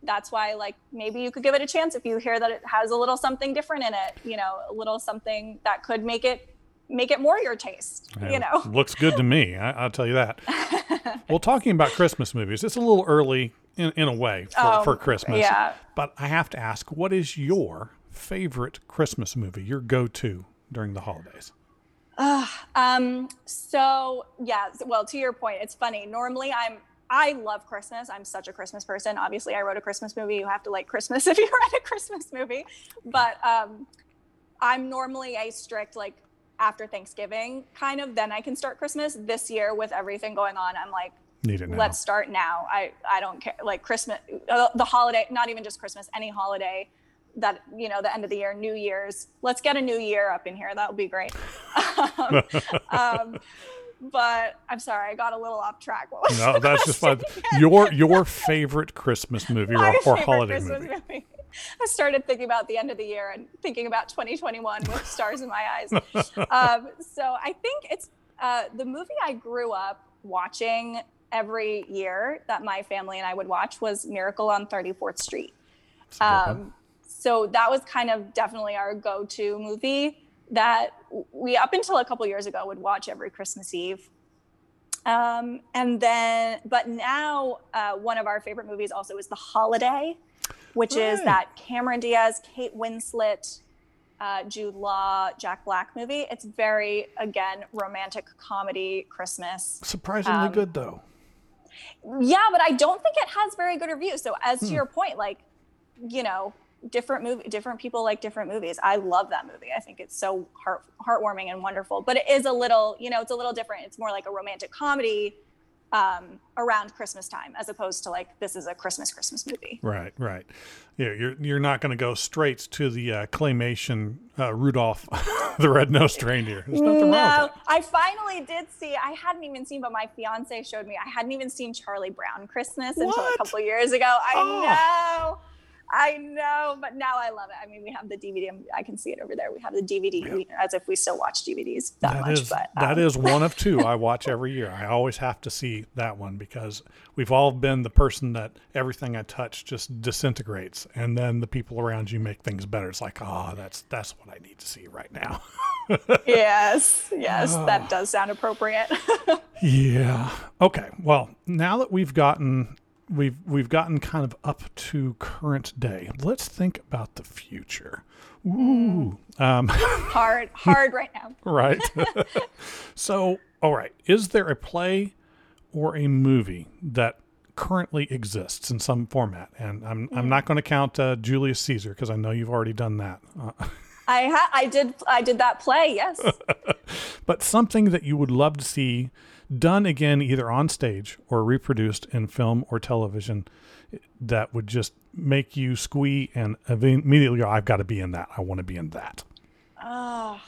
that's why, like, maybe you could give it a chance if you hear that it has a little something different in it, you know, a little something that could make it more your taste, you know. Looks good to me, I'll tell you that. Well, talking about Christmas movies, it's a little early in a way for Christmas, but I have to ask, what is your favorite Christmas movie, your go-to during the holidays? Well, to your point, it's funny. Normally I love Christmas. I'm such a Christmas person. Obviously, I wrote a Christmas movie. You have to like Christmas if you write a Christmas movie. But I'm normally a strict, like, after Thanksgiving, kind of, then I can start Christmas. This year, with everything going on, I'm like, let's start now. I don't care. Like Christmas, the holiday, not even just Christmas, any holiday that, you know, the end of the year, New Year's. Let's get a new year up in here. That would be great. But I'm sorry, I got a little off track. No, that's just fine. Your favorite Christmas movie or holiday movie. I started thinking about the end of the year and thinking about 2021 with stars in my eyes. So I think it's the movie I grew up watching every year that my family and I would watch was Miracle on 34th Street. So that was kind of definitely our go-to movie that we, up until a couple years ago, would watch every Christmas Eve. But now one of our favorite movies also is The Holiday, which is that Cameron Diaz, Kate Winslet, Jude Law, Jack Black movie. It's very, again, romantic comedy Christmas. Surprisingly good, though. Yeah, but I don't think it has very good reviews. So as to your point, like, you know, different people like different movies. I love that movie. I think it's so heartwarming and wonderful. But it is a little, you know, it's a little different. It's more like a romantic comedy around Christmas time, as opposed to like, this is a Christmas movie. Right. Yeah, you're not going to go straight to the claymation Rudolph the Red-Nosed Reindeer. There's nothing wrong with that. I finally did see, I hadn't even seen, but my fiance showed me, I hadn't even seen Charlie Brown Christmas until a couple years ago. I know. I know, but now I love it. I mean, we have the DVD. I can see it over there. We have the DVD as if we still watch DVDs that much. That is one of two I watch every year. I always have to see that one because we've all been the person that everything I touch just disintegrates. And then the people around you make things better. It's like, oh, that's what I need to see right now. Yes, that does sound appropriate. Yeah. Okay. Well, now that we've gotten kind of up to current day. Let's think about the future. Ooh. Hard right now. Right. So, all right. Is there a play or a movie that currently exists in some format? And I'm not going to count Julius Caesar because I know you've already done that. I did that play, yes. But something that you would love to see done again, either on stage or reproduced in film or television, that would just make you squee and immediately go, I've got to be in that. I want to be in that. Oh,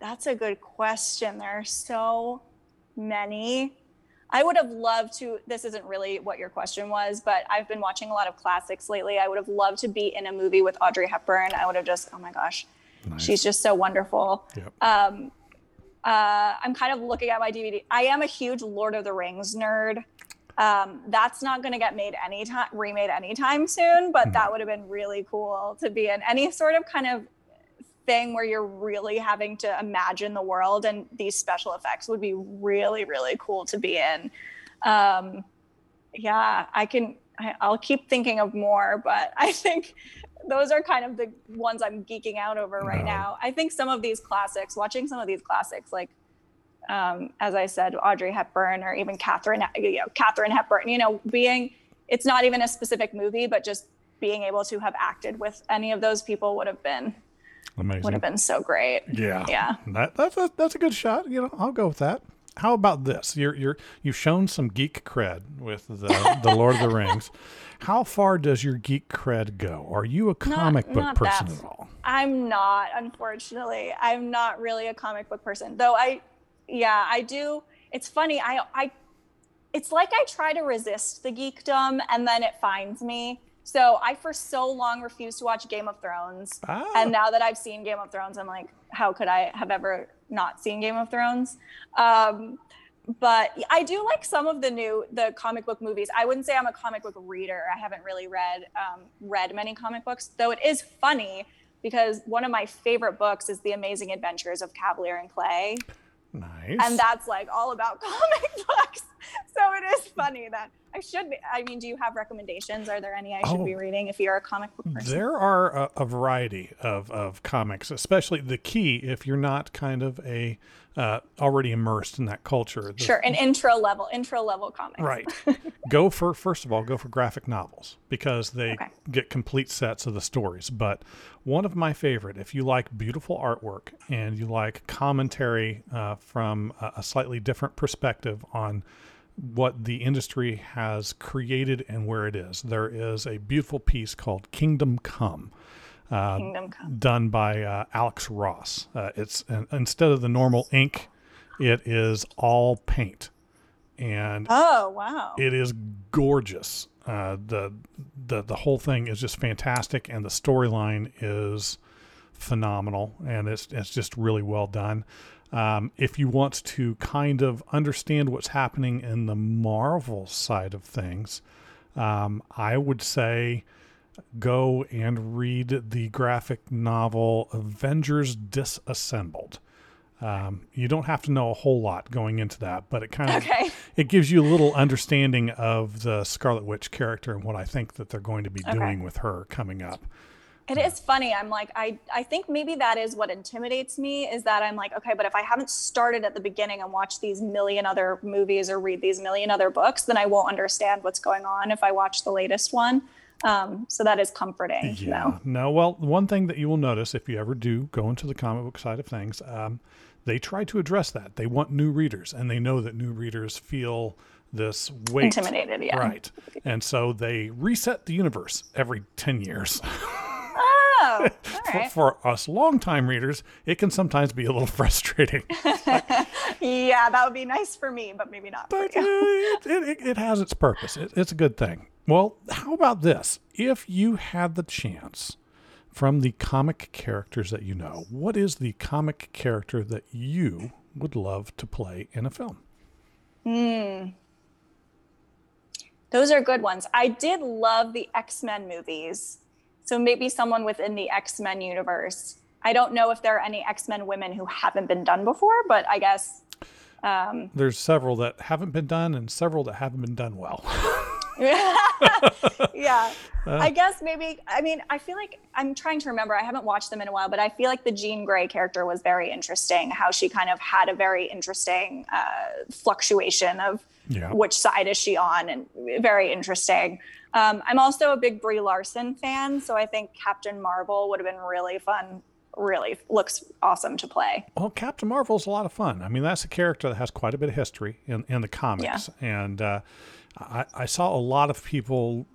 that's a good question. There are so many. I would have loved to, this isn't really what your question was, but I've been watching a lot of classics lately. I would have loved to be in a movie with Audrey Hepburn. I would have just, oh my gosh, nice. She's just so wonderful. Yep. I'm kind of looking at my DVD. I am a huge Lord of the Rings nerd. That's not going to get remade anytime soon, but that would have been really cool to be in. Any sort of kind of thing where you're really having to imagine the world and these special effects would be really, really cool to be in. I'll keep thinking of more, but I think those are kind of the ones I'm geeking out over right now. I think watching some of these classics, like, as I said, Audrey Hepburn or even Catherine Hepburn, it's not even a specific movie, but just being able to have acted with any of those people would have been amazing. Would have been so great. Yeah. Yeah. That's a good shot. I'll go with that. How about this? You've shown some geek cred with the Lord of the Rings. How far does your geek cred go? Are you a comic book person at all? I'm not, unfortunately. I'm not really a comic book person. Though I do. It's funny. It's like I try to resist the geekdom and then it finds me. So I for so long refused to watch Game of Thrones. Oh. And now that I've seen Game of Thrones, I'm like, how could I have ever not seen Game of Thrones? But I do like some of the comic book movies. I wouldn't say I'm a comic book reader. I haven't really read many comic books, though it is funny because one of my favorite books is The Amazing Adventures of Cavalier and Clay. Nice. And that's like all about comic books. So it is funny that I should be. I mean, do you have recommendations? Are there any I should be reading if you're a comic book person? There are a variety of comics, especially the key if you're not kind of a already immersed in that culture. Sure, an intro level comics. Right. First of all, go for graphic novels because they get complete sets of the stories. But one of my favorite, if you like beautiful artwork and you like commentary from a slightly different perspective on what the industry has created and where it is. There is a beautiful piece called Kingdom Come. Done by Alex Ross. It's instead of the normal ink, it is all paint. And oh, wow. It is gorgeous. The whole thing is just fantastic and the storyline is phenomenal and it's just really well done. If you want to kind of understand what's happening in the Marvel side of things, I would say go and read the graphic novel Avengers Disassembled. You don't have to know a whole lot going into that, but it kind of it gives you a little understanding of the Scarlet Witch character and what I think that they're going to be doing with her coming up. It is funny. I'm like, I think maybe that is what intimidates me is that I'm like, okay, but if I haven't started at the beginning and watched these million other movies or read these million other books, then I won't understand what's going on if I watch the latest one. So that is comforting. Yeah. No, well, one thing that you will notice if you ever do go into the comic book side of things, they try to address that. They want new readers and they know that new readers feel this weight. Intimidated, yeah. Right. And so they reset the universe every 10 years. Oh, right. For us longtime readers, it can sometimes be a little frustrating. Yeah, that would be nice for me, but maybe not. But it has its purpose. It's a good thing. Well, how about this? If you had the chance from the comic characters that you know, what is the comic character that you would love to play in a film? Those are good ones. I did love the X-Men movies. So maybe someone within the X-Men universe. I don't know if there are any X-Men women who haven't been done before, but I guess... there's several that haven't been done and several that haven't been done well. Yeah. I guess maybe, I mean, I feel like I'm trying to remember. I haven't watched them in a while, but I feel like the Jean Grey character was very interesting, how she kind of had a very interesting fluctuation of which side is she on, and very interesting. I'm also a big Brie Larson fan, so I think Captain Marvel would have been really fun. Really looks awesome to play. Well, Captain Marvel's a lot of fun. I mean, that's a character that has quite a bit of history in the comics. Yeah. And I saw a lot of people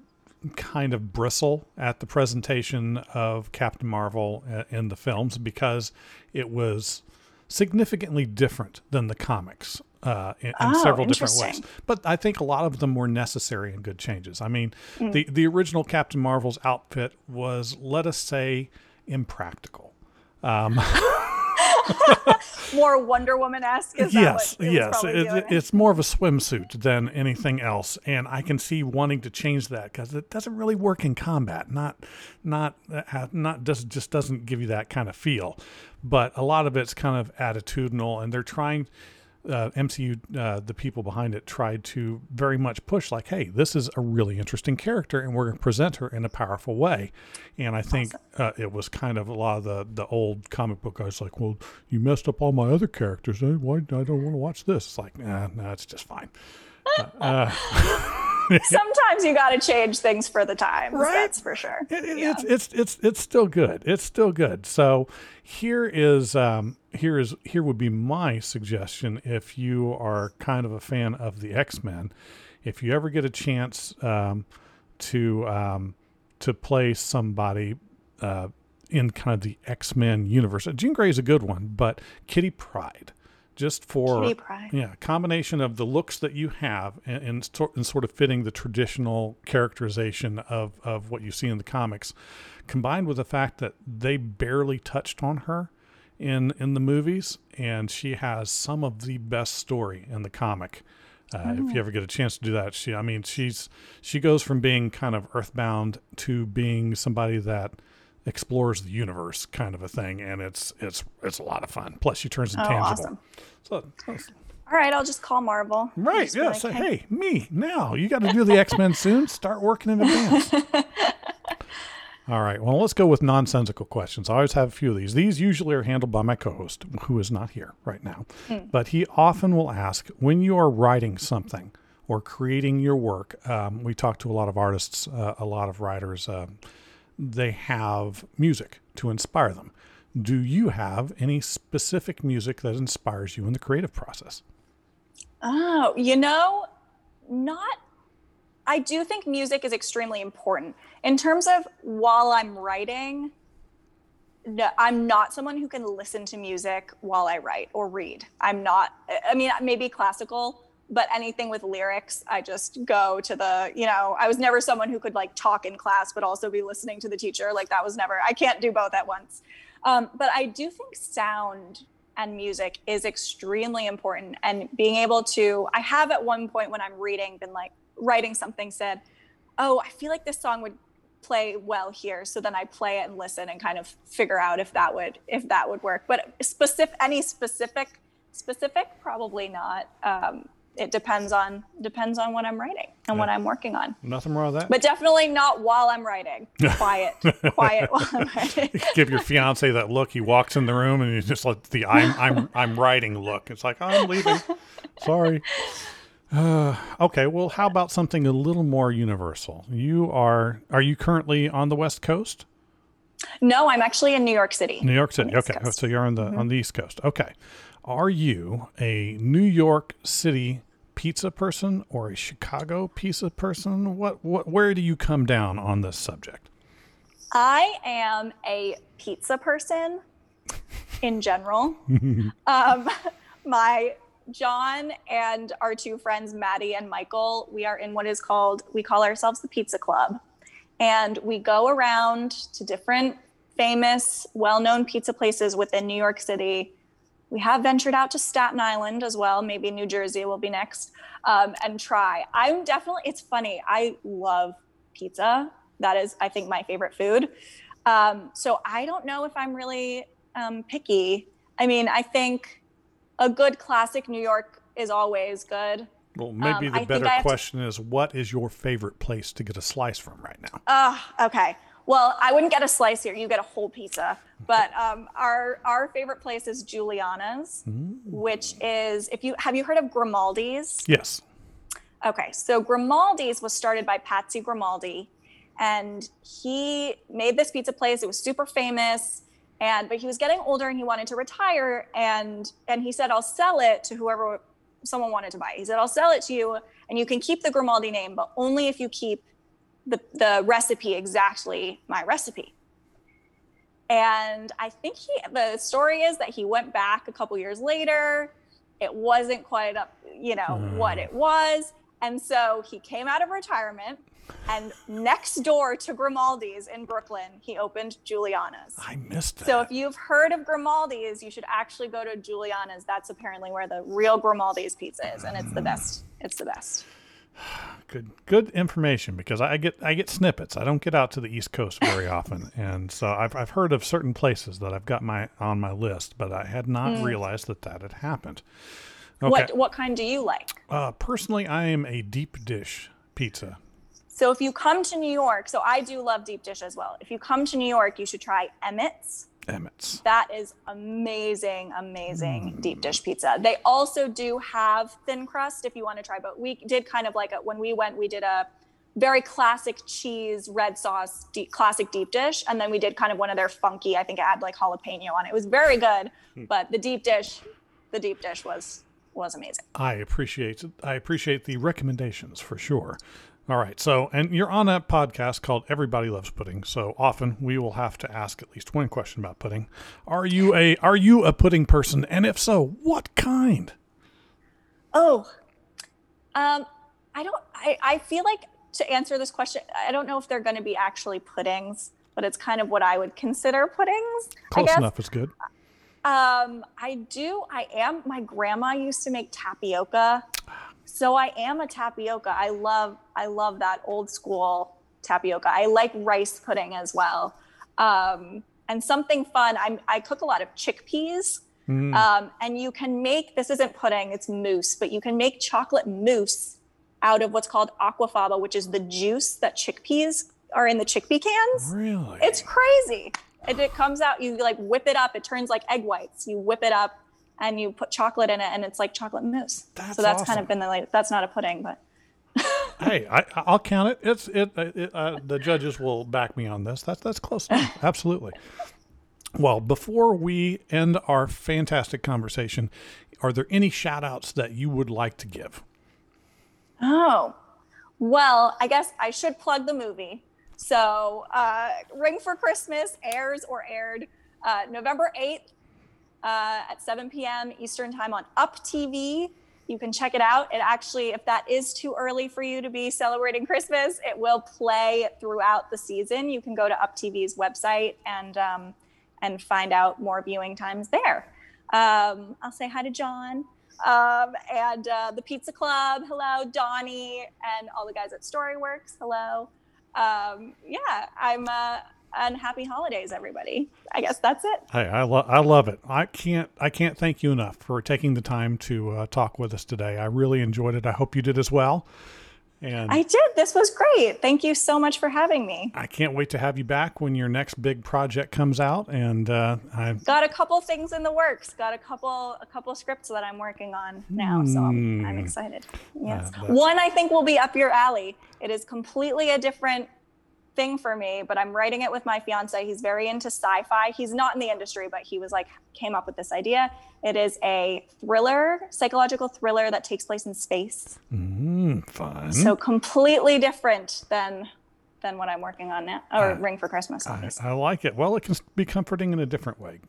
kind of bristle at the presentation of Captain Marvel in the films because it was significantly different than the comics in several different ways. But I think a lot of them were necessary and good changes. I mean, the original Captain Marvel's outfit was, let us say, impractical. More Wonder Woman-esque. Yes. It's more of a swimsuit than anything else, and I can see wanting to change that because it doesn't really work in combat. Not just doesn't give you that kind of feel. But a lot of it's kind of attitudinal, and they're trying. MCU, the people behind it tried to very much push like, hey, this is a really interesting character and we're going to present her in a powerful way. And I think it was kind of a lot of the old comic book guys like, well, you messed up all my other characters. Why I don't want to watch this. It's like, nah, it's just fine. Sometimes you got to change things for the times, right? That's for sure. It's still good. It's still good. So here would be my suggestion if you are kind of a fan of the X-Men. If you ever get a chance to play somebody in kind of the X-Men universe, Jean Grey is a good one, but Kitty Pryde. Just for combination of the looks that you have and sort of fitting the traditional characterization of what you see in the comics, combined with the fact that they barely touched on her in the movies, and she has some of the best story in the comic. If you ever get a chance to do that, she goes from being kind of earthbound to being somebody that explores the universe, kind of a thing, and it's a lot of fun. Plus, she turns intangible. Awesome. So, all right, I'll just call Marvel. Right? Yeah. Like, say, hey, me now. You got to do the X-Men soon. Start working in advance. All right. Well, let's go with nonsensical questions. I always have a few of these. These usually are handled by my co-host, who is not here right now, but he often will ask, when you are writing something or creating your work. We talk to a lot of artists, a lot of writers. They have music to inspire them. Do you have any specific music that inspires you in the creative process? Oh, I do think music is extremely important. In terms of while I'm writing, no, I'm not someone who can listen to music while I write or read. Maybe classical, but anything with lyrics, I just go to I was never someone who could like talk in class, but also be listening to the teacher. Like that was never, I can't do both at once. But I do think sound and music is extremely important. And being able to, I have at one point when I'm reading, been like writing something said, oh, I feel like this song would play well here. So then I play it and listen and kind of figure out if that would work. But specific, probably not. It depends on what I'm writing and what I'm working on. Nothing wrong with that. But definitely not while I'm writing. Quiet while I'm writing. Give your fiance that look. He walks in the room and you just like the I'm writing look. It's like, oh, I'm leaving. Sorry. Okay. Well, how about something a little more universal? Are you currently on the West Coast? No, I'm actually in New York City. New York City. Okay. Oh, so you're on the on the East Coast. Okay. Are you a New York City pizza person or a Chicago pizza person? Where do you come down on this subject? I am a pizza person in general. My John and our two friends, Maddie and Michael, we are in what is called, we call ourselves the Pizza Club. And we go around to different famous, well-known pizza places within New York City. We have ventured out to Staten Island as well. Maybe New Jersey will be next, and try. I'm definitely, it's funny. I love pizza. That is, I think, my favorite food. So I don't know if I'm really picky. I mean, I think a good classic New York is always good. Well, maybe the better question is, what is your favorite place to get a slice from right now? Okay. Well, I wouldn't get a slice here. You get a whole pizza. But our favorite place is Juliana's, which is, have you heard of Grimaldi's? Yes. Okay. So Grimaldi's was started by Patsy Grimaldi, and he made this pizza place. It was super famous. But he was getting older and he wanted to retire, and he said, I'll sell it to whoever, someone wanted to buy it. He said, I'll sell it to you and you can keep the Grimaldi name, but only if you keep the recipe exactly my recipe. And I think the story is that he went back a couple years later. It wasn't quite up, what it was. And so he came out of retirement, and next door to Grimaldi's in Brooklyn, he opened Juliana's. I missed that. So if you've heard of Grimaldi's, you should actually go to Juliana's. That's apparently where the real Grimaldi's pizza is, and it's the best. It's the best. Good information, because I get snippets. I don't get out to the East Coast very often, and so I've heard of certain places that I've got on my list, but I had not realized that had happened. Okay. What kind do you like? Personally, I am a deep dish pizza. So if you come to New York, so I do love deep dish as well. If you come to New York, you should try Emmett's. Emmett's. That is amazing deep dish pizza. They also do have thin crust if you want to try, but we did kind of like when we went, we did a very classic cheese, red sauce, classic deep dish. And then we did kind of one of their funky, I think it had like jalapeno on it. It was very good, but the deep dish was amazing. I appreciate the recommendations for sure. All right. So, and you're on a podcast called Everybody Loves Pudding. So often we will have to ask at least one question about pudding. Are you a pudding person? And if so, what kind? Oh, I feel like to answer this question, I don't know if they're going to be actually puddings, but it's kind of what I would consider puddings. Close enough is good. My grandma used to make tapioca. So I am a tapioca. I love that old school tapioca. I like rice pudding as well. And something fun, I cook a lot of chickpeas. And you can make, this isn't pudding, it's mousse, but you can make chocolate mousse out of what's called aquafaba, which is the juice that chickpeas are in the chickpea cans. Really? It's crazy. And it comes out, you like whip it up, it turns like egg whites. You whip it up and you put chocolate in it, and it's like chocolate mousse. That's awesome. Kind of been the latest. That's not a pudding, but hey, I'll count it. The judges will back me on this. That's close enough. Absolutely. Well, before we end our fantastic conversation, are there any shout outs that you would like to give? Oh, well, I guess I should plug the movie. So Ring for Christmas aired November 8th at 7 p.m. Eastern time on Up TV. You can check it out. It actually, if that is too early for you to be celebrating Christmas, it will play throughout the season. You can go to Up TV's website and find out more viewing times there. I'll say hi to John. And the Pizza Club, hello. Donnie and all the guys at Storyworks, hello. And happy holidays, everybody. I guess that's it. Hey, I love it. I can't thank you enough for taking the time to talk with us today. I really enjoyed it. I hope you did as well. And I did. This was great. Thank you so much for having me. I can't wait to have you back when your next big project comes out. And I've got a couple things in the works. Got a couple scripts that I'm working on now. So I'm excited. Yes, one I think will be up your alley. It is completely a different thing for me, but I'm writing it with my fiance. He's very into sci-fi. He's not in the industry, but he was like, came up with this idea. It is a thriller, psychological thriller that takes place in space. Fun. So completely different than what I'm working on now, or Ring for Christmas. I like it. Well, it can be comforting in a different way.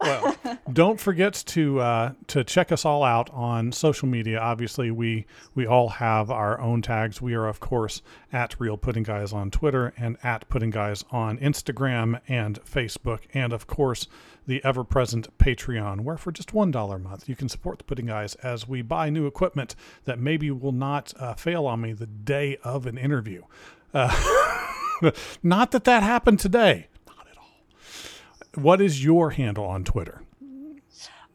Well, Don't forget to check us all out on social media. Obviously, we all have our own tags. We are, of course, at Real Pudding Guys on Twitter and at Pudding Guys on Instagram and Facebook. And, of course, the ever-present Patreon, where for just $1 a month, you can support the Pudding Guys as we buy new equipment that maybe will not fail on me the day of an interview. Not that that happened today. Not at all. What is your handle on Twitter?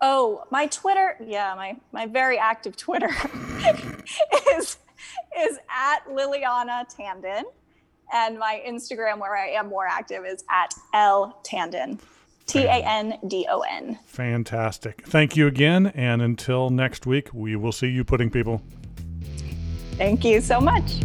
Oh, my Twitter, yeah, my very active Twitter is at Liliana Tandon, and my Instagram, where I am more active, is at L Tandon, Tandon. Fantastic. Thank you again, and until next week, we will see you, pudding people. Thank you so much.